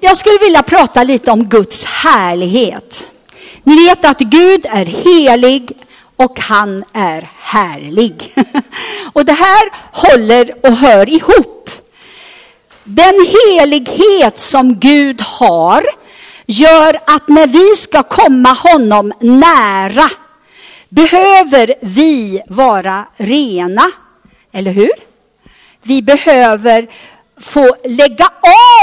Jag skulle vilja prata lite om Guds härlighet. Ni vet att Gud är helig och han är härlig. Och det här håller och hör ihop. Den helighet som Gud har gör att när vi ska komma honom nära behöver vi vara rena. Eller hur? Vi behöver få lägga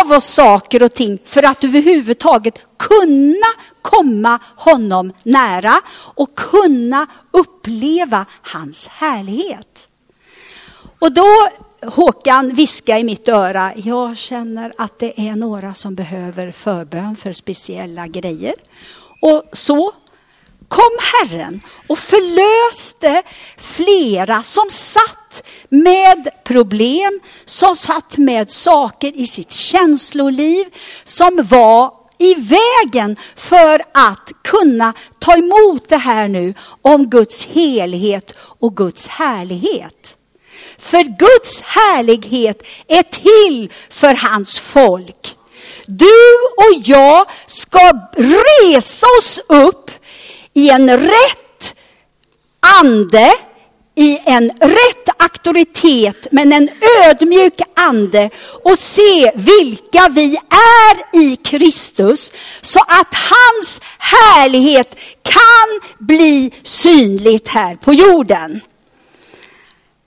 av oss saker och ting för att överhuvudtaget kunna komma honom nära och kunna uppleva hans härlighet. Och då Håkan viskar i mitt öra: jag känner att det är några som behöver förbön för speciella grejer. Och så kom Herren och förlöste flera som satt med problem, som satt med saker i sitt känsloliv som var i vägen för att kunna ta emot det här nu om Guds helighet och Guds härlighet. För Guds härlighet är till för hans folk. Du och jag ska resa oss upp i en rätt ande, i en rätt auktoritet, men en ödmjuk ande, och se vilka vi är i Kristus, så att hans härlighet kan bli synligt här på jorden.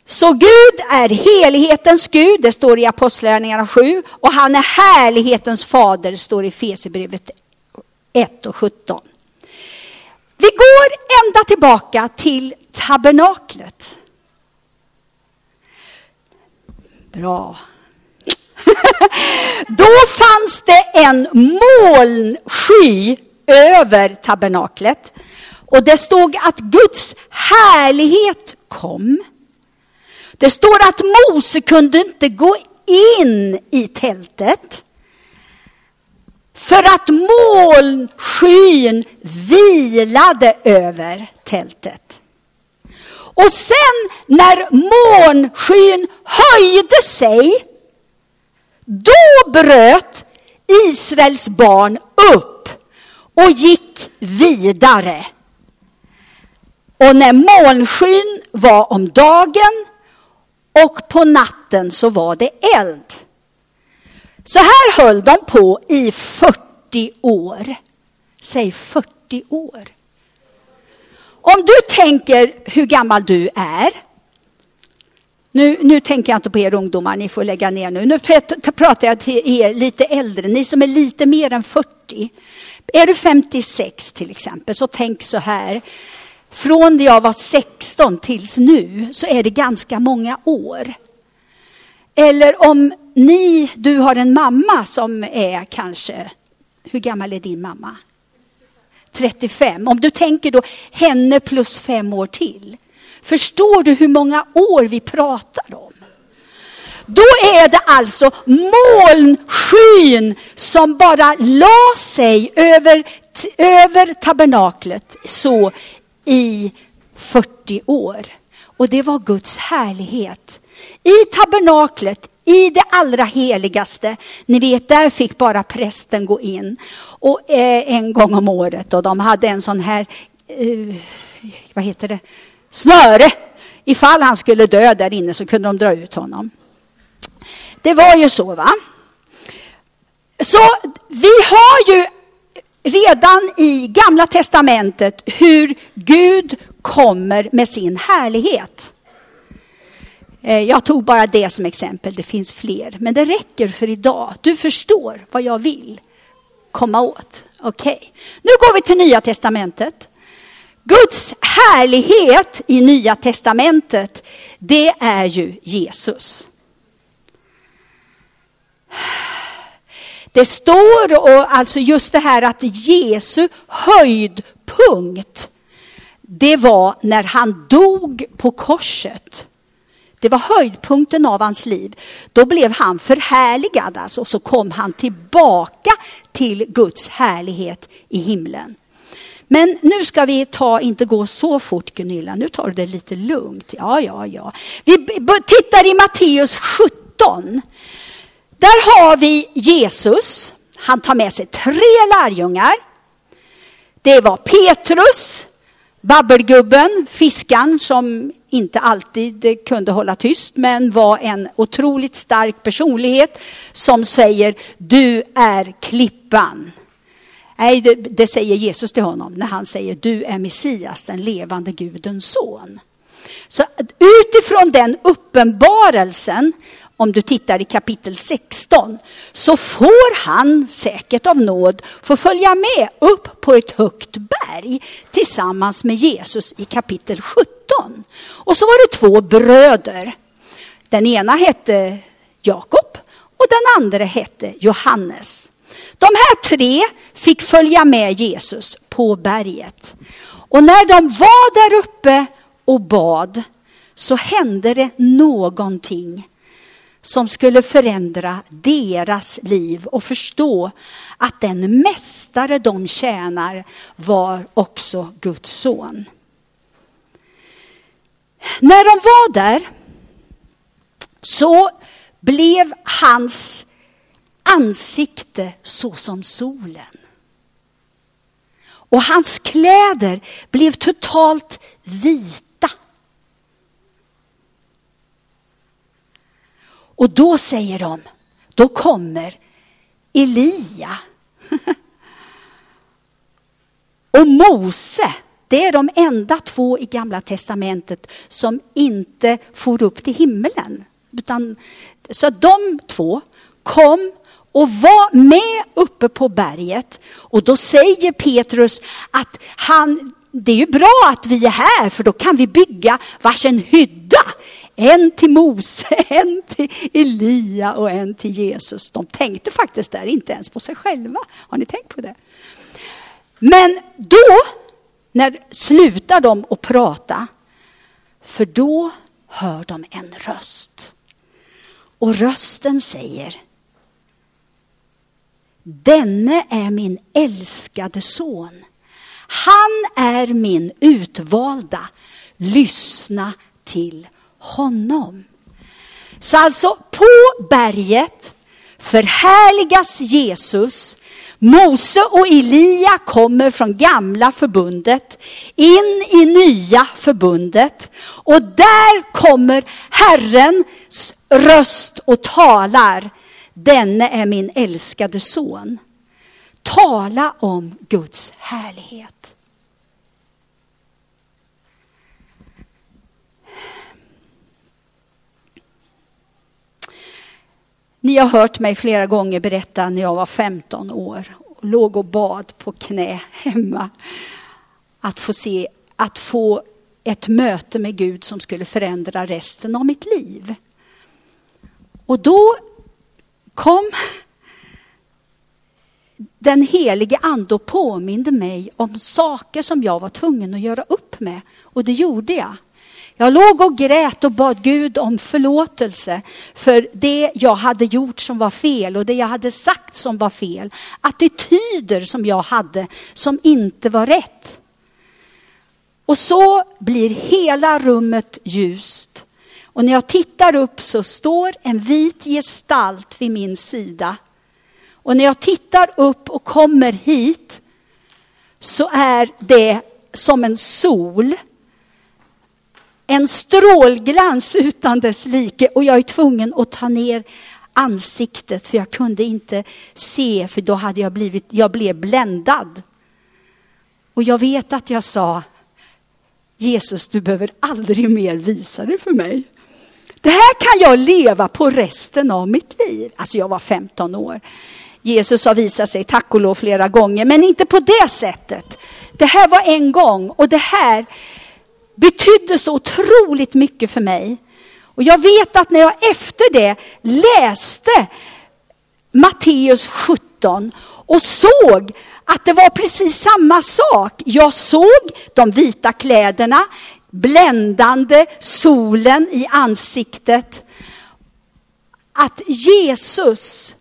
Så Gud är helighetens Gud, det står i Apostlagärningarna 7, och han är härlighetens fader, det står i Efesierbrevet 1:17. Vi går ända tillbaka till tabernaklet. Bra. Då fanns det en molnsky över tabernaklet. Och det stod att Guds härlighet kom. Det står att Mose kunde inte gå in i tältet. För att molnskyn vilade över tältet. Och sen när molnskyn höjde sig, då bröt Israels barn upp och gick vidare. Och när molnskyn var om dagen och på natten så var det eld. Så här höll de på i 40 år. Säg 40 år. Om du tänker hur gammal du är. Nu tänker jag inte på er ungdomar, ni får lägga ner nu. Nu pratar jag till er lite äldre, ni som är lite mer än 40. Är du 56 till exempel, så tänk så här. Från när jag var 16 tills nu så är det ganska många år. Eller om du har en mamma som är kanske, hur gammal är din mamma? 35. Om du tänker då henne plus 5 år till. Förstår du hur många år vi pratar om? Då är det alltså molnskyn som bara la sig över tabernaklet så i 40 år. Och det var Guds härlighet. I tabernaklet, i det allra heligaste, ni vet, där fick bara prästen gå in. Och en gång om året. Och de hade en sån här, snöre. Ifall han skulle dö där inne så kunde de dra ut honom. Det var ju så, va? Så vi har ju redan i Gamla testamentet hur Gud kommer med sin härlighet. Jag tog bara det som exempel, det finns fler. Men det räcker för idag. Du förstår vad jag vill komma åt. Okej. Nu går vi till Nya testamentet. Guds härlighet i Nya testamentet, det är ju Jesus. Det står, och alltså just det här att Jesu höjdpunkt, det var när han dog på korset. Det var höjdpunkten av hans liv. Då blev han förhärligad alltså, och så kom han tillbaka till Guds härlighet i himlen. Men nu ska vi inte gå så fort, Gunilla. Nu tar du det lite lugnt. Ja. Vi tittar i Matteus 17. Där har vi Jesus. Han tar med sig 3 lärjungar. Det var Petrus, babbelgubben, fiskaren som inte alltid kunde hålla tyst men var en otroligt stark personlighet som säger: du är klippan. Nej, det säger Jesus till honom när han säger: du är Messias, den levande Gudens son. Så utifrån den uppenbarelsen, om du tittar i kapitel 16, så får han säkert av nåd få följa med upp på ett högt berg tillsammans med Jesus i kapitel 17. Och så var det 2 bröder. Den ena hette Jakob och den andra hette Johannes. De här 3 fick följa med Jesus på berget. Och när de var där uppe och bad, så hände det någonting som skulle förändra deras liv och förstå att den mästare de tjänar var också Guds son. När de var där så blev hans ansikte så som solen. Och hans kläder blev totalt vita. Och då säger de, då kommer Elia och Mose. Det är de enda 2 i Gamla testamentet som inte for upp till himmelen. Utan, så de 2 kom och var med uppe på berget. Och då säger Petrus att det är ju bra att vi är här, för då kan vi bygga varsin hydda. En till Mose, en till Elia och en till Jesus. De tänkte faktiskt där inte ens på sig själva. Har ni tänkt på det? Men då när slutar de att prata, för då hör de en röst. Och rösten säger: denne är min älskade son. Han är min utvalda. Lyssna till honom. Så alltså på berget förhärligas Jesus. Mose och Elia kommer från gamla förbundet in i nya förbundet. Och där kommer Herrens röst och talar: denne är min älskade son. Tala om Guds härlighet. Ni har hört mig flera gånger berätta när jag var 15 år och låg och bad på knä hemma att få ett möte med Gud som skulle förändra resten av mitt liv. Och då kom den helige ande och påminde mig om saker som jag var tvungen att göra upp med, och det gjorde jag. Jag låg och grät och bad Gud om förlåtelse för det jag hade gjort som var fel och det jag hade sagt som var fel. Attityder som jag hade som inte var rätt. Och så blir hela rummet ljust. Och när jag tittar upp så står en vit gestalt vid min sida. Och när jag tittar upp och kommer hit så är det som en sol. En strålglans utan dess like, och jag är tvungen att ta ner ansiktet för jag kunde inte se, för då hade jag blev bländad. Och jag vet att jag sa: Jesus, du behöver aldrig mer visa det för mig. Det här kan jag leva på resten av mitt liv. Alltså jag var 15 år. Jesus har visat sig, tack och lov, flera gånger, men inte på det sättet. Det här var en gång, och det här betydde så otroligt mycket för mig. Och jag vet att när jag efter det läste Matteus 17 och såg att det var precis samma sak. Jag såg de vita kläderna, bländande solen i ansiktet. Att Jesus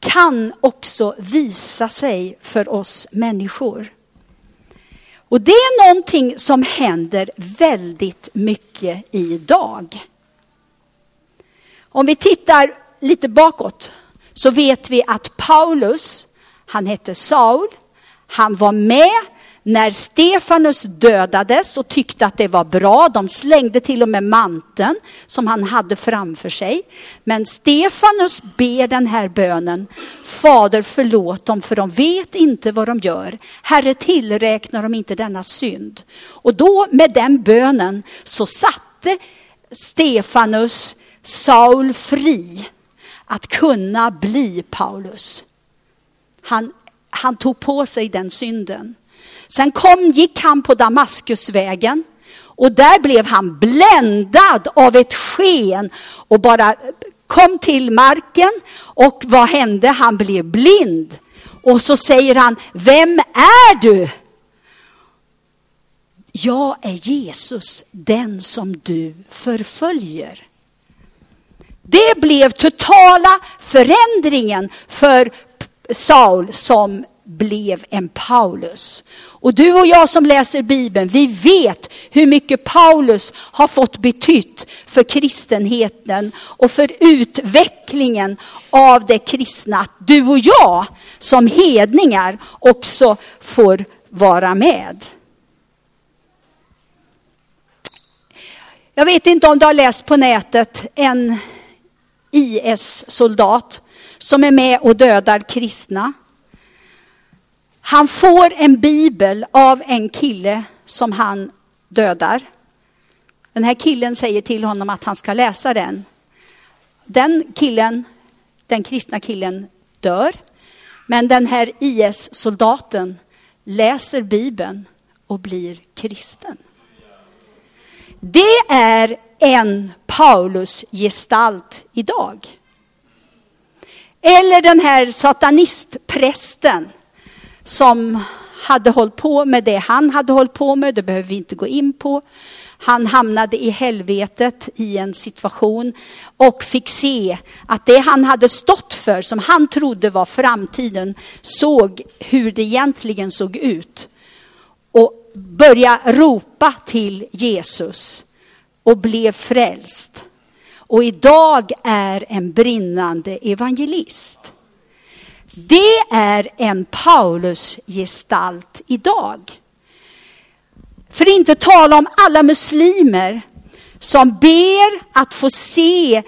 kan också visa sig för oss människor. Och det är någonting som händer väldigt mycket idag. Om vi tittar lite bakåt så vet vi att Paulus, han hette Saul, han var med när Stefanus dödades och tyckte att det var bra. De slängde till och med manteln som han hade framför sig. Men Stefanus ber den här bönen: Fader, förlåt dem, för de vet inte vad de gör. Herre, tillräknar de inte denna synd. Och då med den bönen så satte Stefanus Saul fri att kunna bli Paulus. Han tog på sig den synden. Sen gick han på Damaskusvägen och där blev han bländad av ett sken och bara kom till marken. Och vad hände? Han blev blind. Och så säger han: Vem är du? Jag är Jesus, den som du förföljer. Det blev totala förändringen för Saul som blev en Paulus. Och du och jag som läser Bibeln, vi vet hur mycket Paulus har fått betytt för kristenheten och för utvecklingen av det kristna. Att du och jag som hedningar också får vara med. Jag vet inte om du har läst på nätet en IS-soldat som är med och dödar kristna. Han får en bibel av en kille som han dödar. Den här killen säger till honom att han ska läsa den. Den kristna killen dör. Men den här IS-soldaten läser bibeln och blir kristen. Det är en Paulus-gestalt idag. Eller den här satanistprästen som hade hållit på med det han hade hållit på med. Det behöver vi inte gå in på. Han hamnade i helvetet i en situation och fick se att det han hade stått för, som han trodde var framtiden, såg hur det egentligen såg ut. Och började ropa till Jesus och blev frälst. Och idag är en brinnande evangelist. Det är en Paulus-gestalt idag. För inte tala om alla muslimer som ber att få se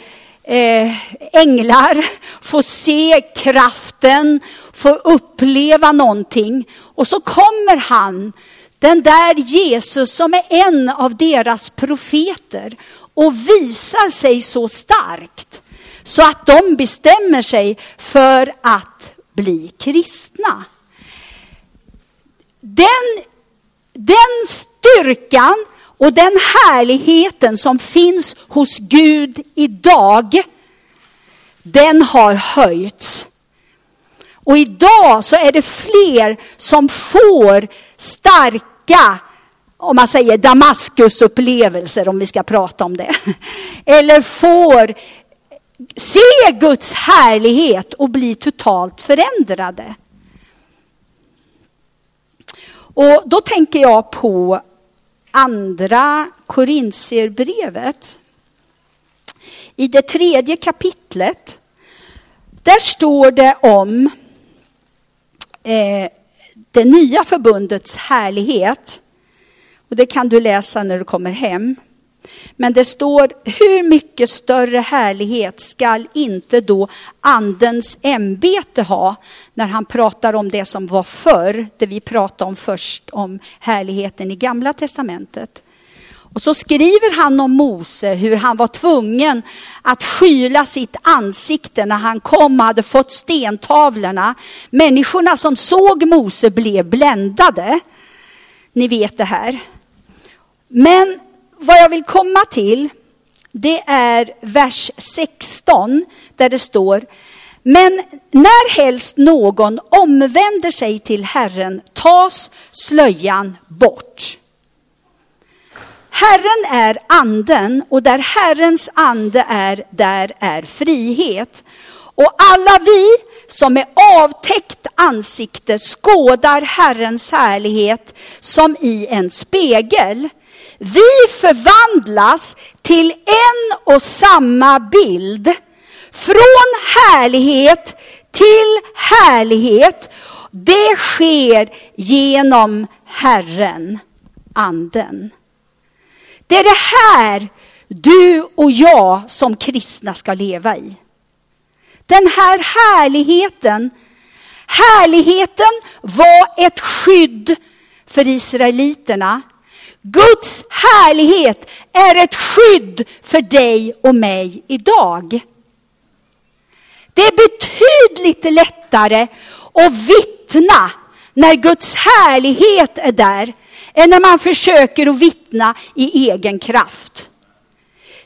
änglar, få se kraften, få uppleva någonting. Och så kommer han, den där Jesus som är en av deras profeter, och visar sig så starkt så att de bestämmer sig för att bli kristna. Den styrkan och den härligheten som finns hos Gud idag, den har höjts. Och idag så är det fler som får starka, om man säger Damaskusupplevelser, om vi ska prata om det. Eller får se Guds härlighet och bli totalt förändrade. Och då tänker jag på andra Korintierbrevet. I det 3:e kapitlet. Där står det om det nya förbundets härlighet. Och det kan du läsa när du kommer hem. Men det står: hur mycket större härlighet skall inte då andens ämbete ha? När han pratar om det som var förr, det vi pratade om först, om härligheten i Gamla testamentet. Och så skriver han om Mose, hur han var tvungen att skyla sitt ansikte när han kom och hade fått stentavlorna. Människorna som såg Mose blev bländade. Ni vet det här. Men vad jag vill komma till, det är vers 16 där det står: men när helst någon omvänder sig till Herren tas slöjan bort. Herren är anden, och där Herrens ande är, där är frihet. Och alla vi som med avtäckt ansikte skådar Herrens härlighet som i en spegel. Vi förvandlas till en och samma bild Från härlighet till härlighet. Det sker genom Herren, anden. Det är det här du och jag som kristna ska leva i. Den här härligheten. Härligheten var ett skydd för israeliterna. Guds härlighet är ett skydd för dig och mig idag. Det är betydligt lättare att vittna när Guds härlighet är där än när man försöker att vittna i egen kraft.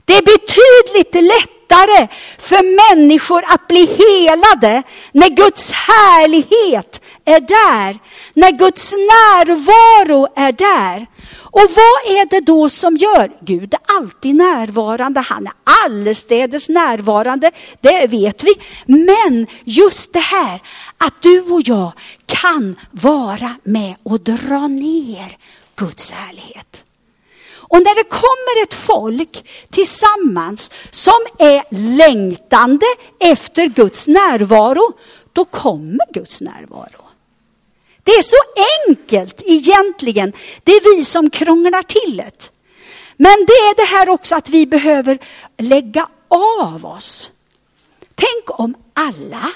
Det är betydligt lättare för människor att bli helade när Guds härlighet är där. När Guds närvaro är där. Och vad är det då som gör? Gud är alltid närvarande. Han är allestädes närvarande. Det vet vi. Men just det här att du och jag kan vara med och dra ner Guds härlighet. Och när det kommer ett folk tillsammans som är längtande efter Guds närvaro, då kommer Guds närvaro. Det är så enkelt egentligen. Det är vi som krånglar till det. Men det är det här också att vi behöver lägga av oss. Tänk om alla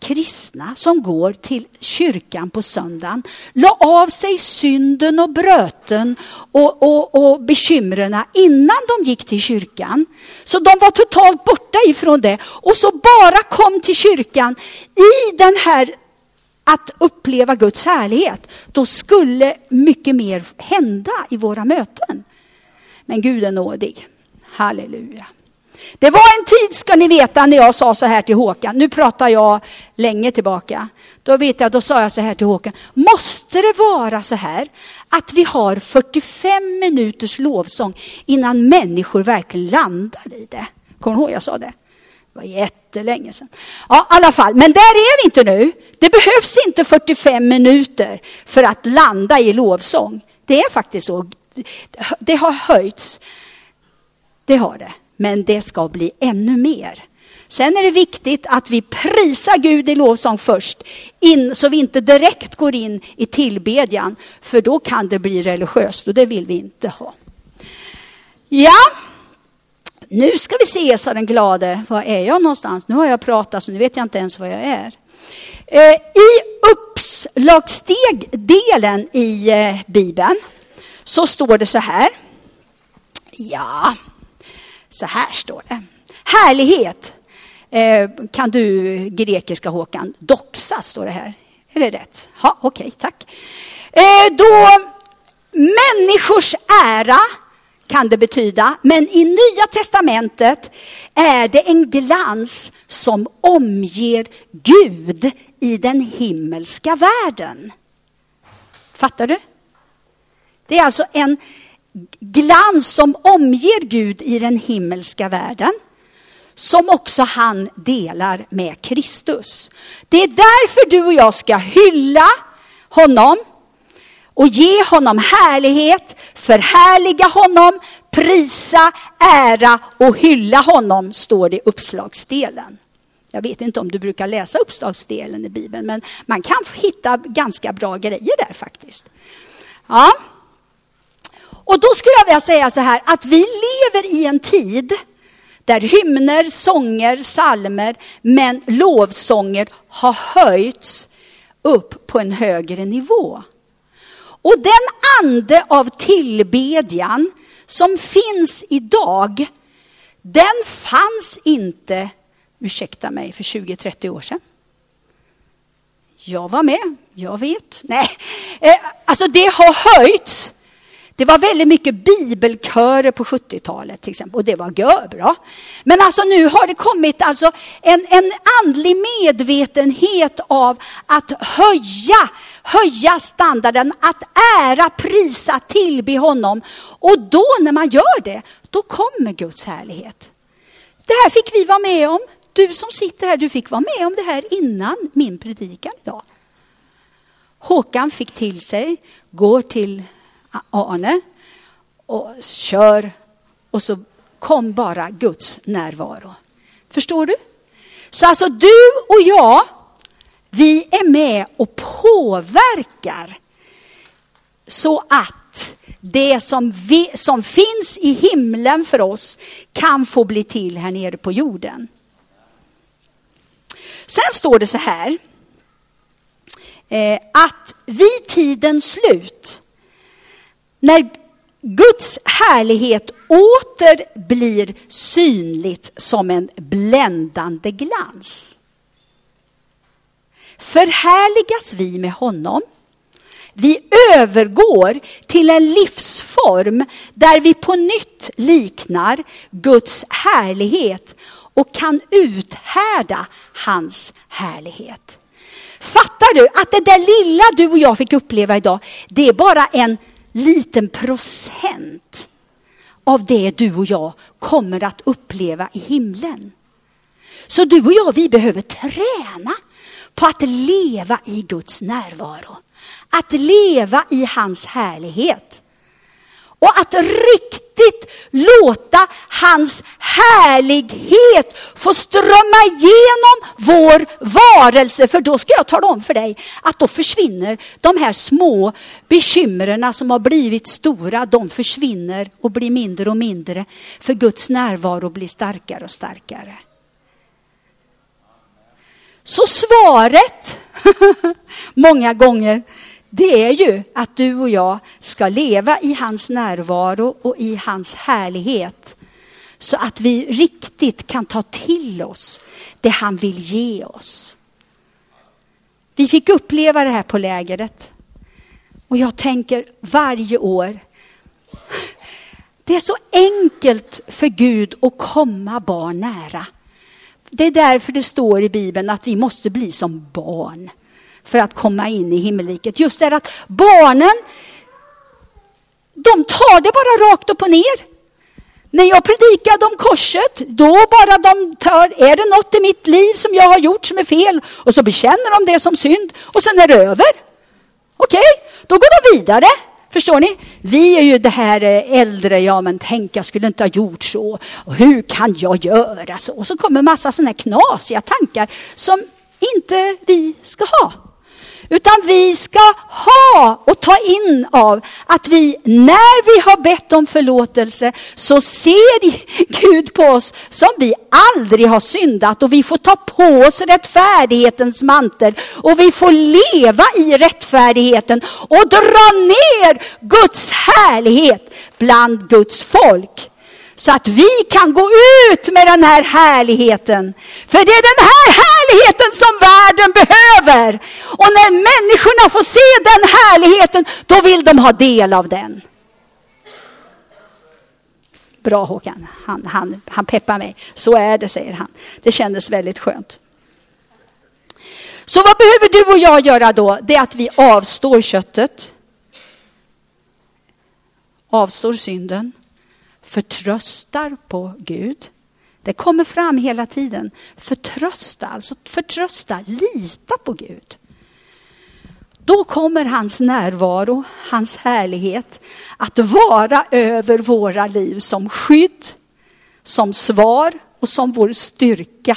kristna som går till kyrkan på söndagen la av sig synden och bröten och bekymren innan de gick till kyrkan. Så de var totalt borta ifrån det. Och så bara kom till kyrkan i den här att uppleva Guds härlighet. Då skulle mycket mer hända i våra möten. Men Gud är nådig. Halleluja. Det var en tid, ska ni veta, när jag sa så här till Håkan. Nu pratar jag länge tillbaka. Då sa jag så här till Håkan. Måste det vara så här att vi har 45 minuters lovsång innan människor verkligen landar i det? Kommer du ihåg jag sa det? Det var jättelänge sedan. Ja, i alla fall. Men där är vi inte nu. Det behövs inte 45 minuter för att landa i lovsång. Det är faktiskt så. Det har höjts. Det har det. Men det ska bli ännu mer. Sen är det viktigt att vi prisar Gud i lovsång först. Så vi inte direkt går in i tillbedjan. För då kan det bli religiöst. Och det vill vi inte ha. Ja. Nu ska vi se, sa den glade. Var är jag någonstans? Nu har jag pratat så nu vet jag inte ens vad jag är. I uppslagsdelen i Bibeln så står det så här. Ja, så här står det. Härlighet. Kan du grekiska, Håkan? Doxa står det här. Är det rätt? Ja, okej, tack. Då människors ära kan det betyda. Men i Nya testamentet är det en glans som omger Gud i den himmelska världen. Fattar du? Det är alltså en glans som omger Gud i den himmelska världen. Som också han delar med Kristus. Det är därför du och jag ska hylla honom. Och ge honom härlighet, förhärliga honom, prisa, ära och hylla honom, står det i uppslagsdelen. Jag vet inte om du brukar läsa uppslagsdelen i Bibeln, men man kan hitta ganska bra grejer där faktiskt. Ja. Och då skulle jag vilja säga så här, att vi lever i en tid där hymner, sånger, psalmer, men lovsånger har höjts upp på en högre nivå. Och den ande av tillbedjan som finns idag, den fanns inte, ursäkta mig, för 20-30 år sedan. Jag var med, jag vet. Nej, alltså det har höjts. Det var väldigt mycket bibelkörer på 70-talet till exempel. Och det var görbra. Men alltså nu har det kommit alltså en andlig medvetenhet av att höja standarden. Att ära, prisa, tillbe honom. Och då när man gör det, då kommer Guds härlighet. Det här fick vi vara med om. Du som sitter här, du fick vara med om det här innan min predikan idag. Håkan fick till sig, går till Arne och kör och så kom bara Guds närvaro. Förstår du? Så alltså du och jag, vi är med och påverkar så att det som finns i himlen för oss kan få bli till här nere på jorden. Sen står det så här, att vid tidens slut, när Guds härlighet åter blir synligt som en bländande glans, förhärligas vi med honom. Vi övergår till en livsform där vi på nytt liknar Guds härlighet och kan uthärda hans härlighet. Fattar du att det där lilla du och jag fick uppleva idag, det är bara en liten procent av det du och jag kommer att uppleva i himlen. Så du och jag, vi behöver träna på att leva i Guds närvaro. Att leva i hans härlighet. Och att riktigt låta hans härlighet få strömma igenom vår varelse. För då ska jag tala om för dig att då försvinner de här små bekymrerna som har blivit stora. De försvinner och blir mindre och mindre. För Guds närvaro blir starkare och starkare. Så svaret många gånger, det är ju att du och jag ska leva i hans närvaro och i hans härlighet. Så att vi riktigt kan ta till oss det han vill ge oss. Vi fick uppleva det här på lägret. Och jag tänker varje år. Det är så enkelt för Gud att komma barn nära. Det är därför det står i Bibeln att vi måste bli som barn för att komma in i himmelriket. Just det att barnen, de tar det bara rakt upp och ner. När jag predikade om korset, då bara de tar, är det något i mitt liv som jag har gjort som är fel? Och så bekänner de det som synd och sen är det över. Okej, då går de vidare. Förstår ni? Vi är ju det här äldre, ja men tänk jag skulle inte ha gjort så. Och hur kan jag göra så? Och så kommer massa sådana här knasiga tankar som inte vi ska ha. Utan vi ska ha och ta in av att vi, när vi har bett om förlåtelse, så ser Gud på oss som vi aldrig har syndat. Och vi får ta på oss rättfärdighetens mantel. Och vi får leva i rättfärdigheten och dra ner Guds härlighet bland Guds folk. Så att vi kan gå ut med den här härligheten. För det är den här härligheten som världen behöver. Och när människorna får se den härligheten, då vill de ha del av den. Bra Håkan, han peppar mig. Så är det, säger han. Det kändes väldigt skönt. Så vad behöver du och jag göra då? Det är att vi avstår köttet. Avstår synden. Förtröstar på Gud. Det kommer fram hela tiden. Förtrösta, alltså förtrösta, lita på Gud. Då kommer hans närvaro, hans härlighet att vara över våra liv som skydd, som svar och som vår styrka.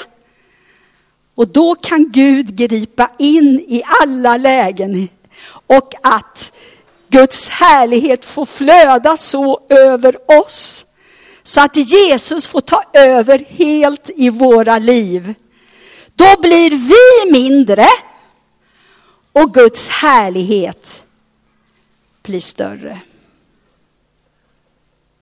Och då kan Gud gripa in i alla lägen och att Guds härlighet får flöda så över oss. Så att Jesus får ta över helt i våra liv. Då blir vi mindre. Och Guds härlighet blir större.